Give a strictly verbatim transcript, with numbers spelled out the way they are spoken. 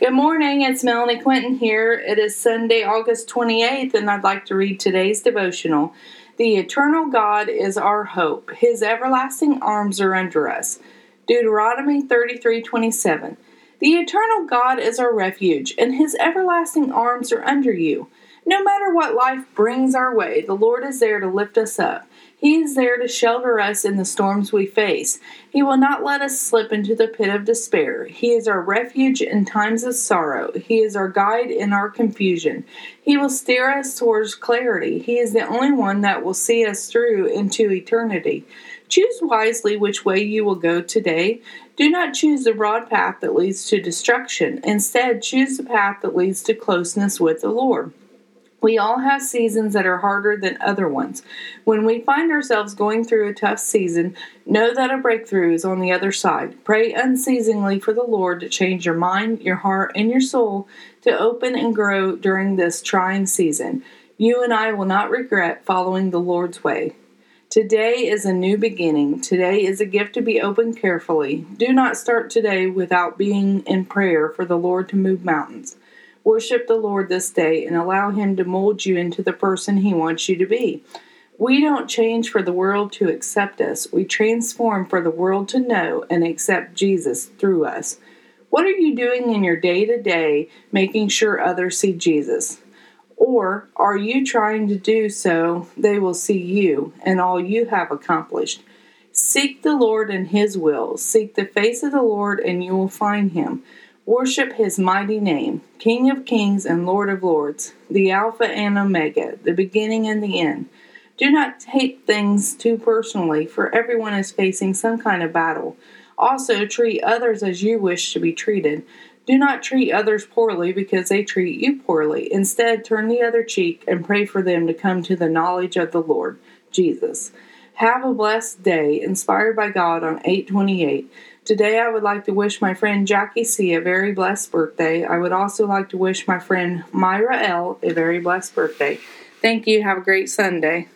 Good morning, it's Melanie Quinton here. It is Sunday, August twenty-eighth, and I'd like to read today's devotional. The eternal God is our hope. His everlasting arms are under us. Deuteronomy thirty-three twenty-seven. The eternal God is our refuge, and His everlasting arms are under you. No matter what life brings our way, the Lord is there to lift us up. He is there to shelter us in the storms we face. He will not let us slip into the pit of despair. He is our refuge in times of sorrow. He is our guide in our confusion. He will steer us towards clarity. He is the only one that will see us through into eternity. Choose wisely which way you will go today. Do not choose the broad path that leads to destruction. Instead, choose the path that leads to closeness with the Lord. We all have seasons that are harder than other ones. When we find ourselves going through a tough season, know that a breakthrough is on the other side. Pray unceasingly for the Lord to change your mind, your heart, and your soul to open and grow during this trying season. You and I will not regret following the Lord's way. Today is a new beginning. Today is a gift to be opened carefully. Do not start today without being in prayer for the Lord to move mountains. Worship the Lord this day and allow Him to mold you into the person He wants you to be. We don't change for the world to accept us. We transform for the world to know and accept Jesus through us. What are you doing in your day-to-day making sure others see Jesus? Or are you trying to do so they will see you and all you have accomplished? Seek the Lord and His will. Seek the face of the Lord and you will find Him. Worship His mighty name, King of kings and Lord of lords, the Alpha and Omega, the beginning and the end. Do not take things too personally, for everyone is facing some kind of battle. Also, treat others as you wish to be treated. Do not treat others poorly because they treat you poorly. Instead, turn the other cheek and pray for them to come to the knowledge of the Lord, Jesus. Have a blessed day, inspired by God on eight twenty-eight. Today I would like to wish my friend Jackie C. a very blessed birthday. I would also like to wish my friend Myra L. a very blessed birthday. Thank you. Have a great Sunday.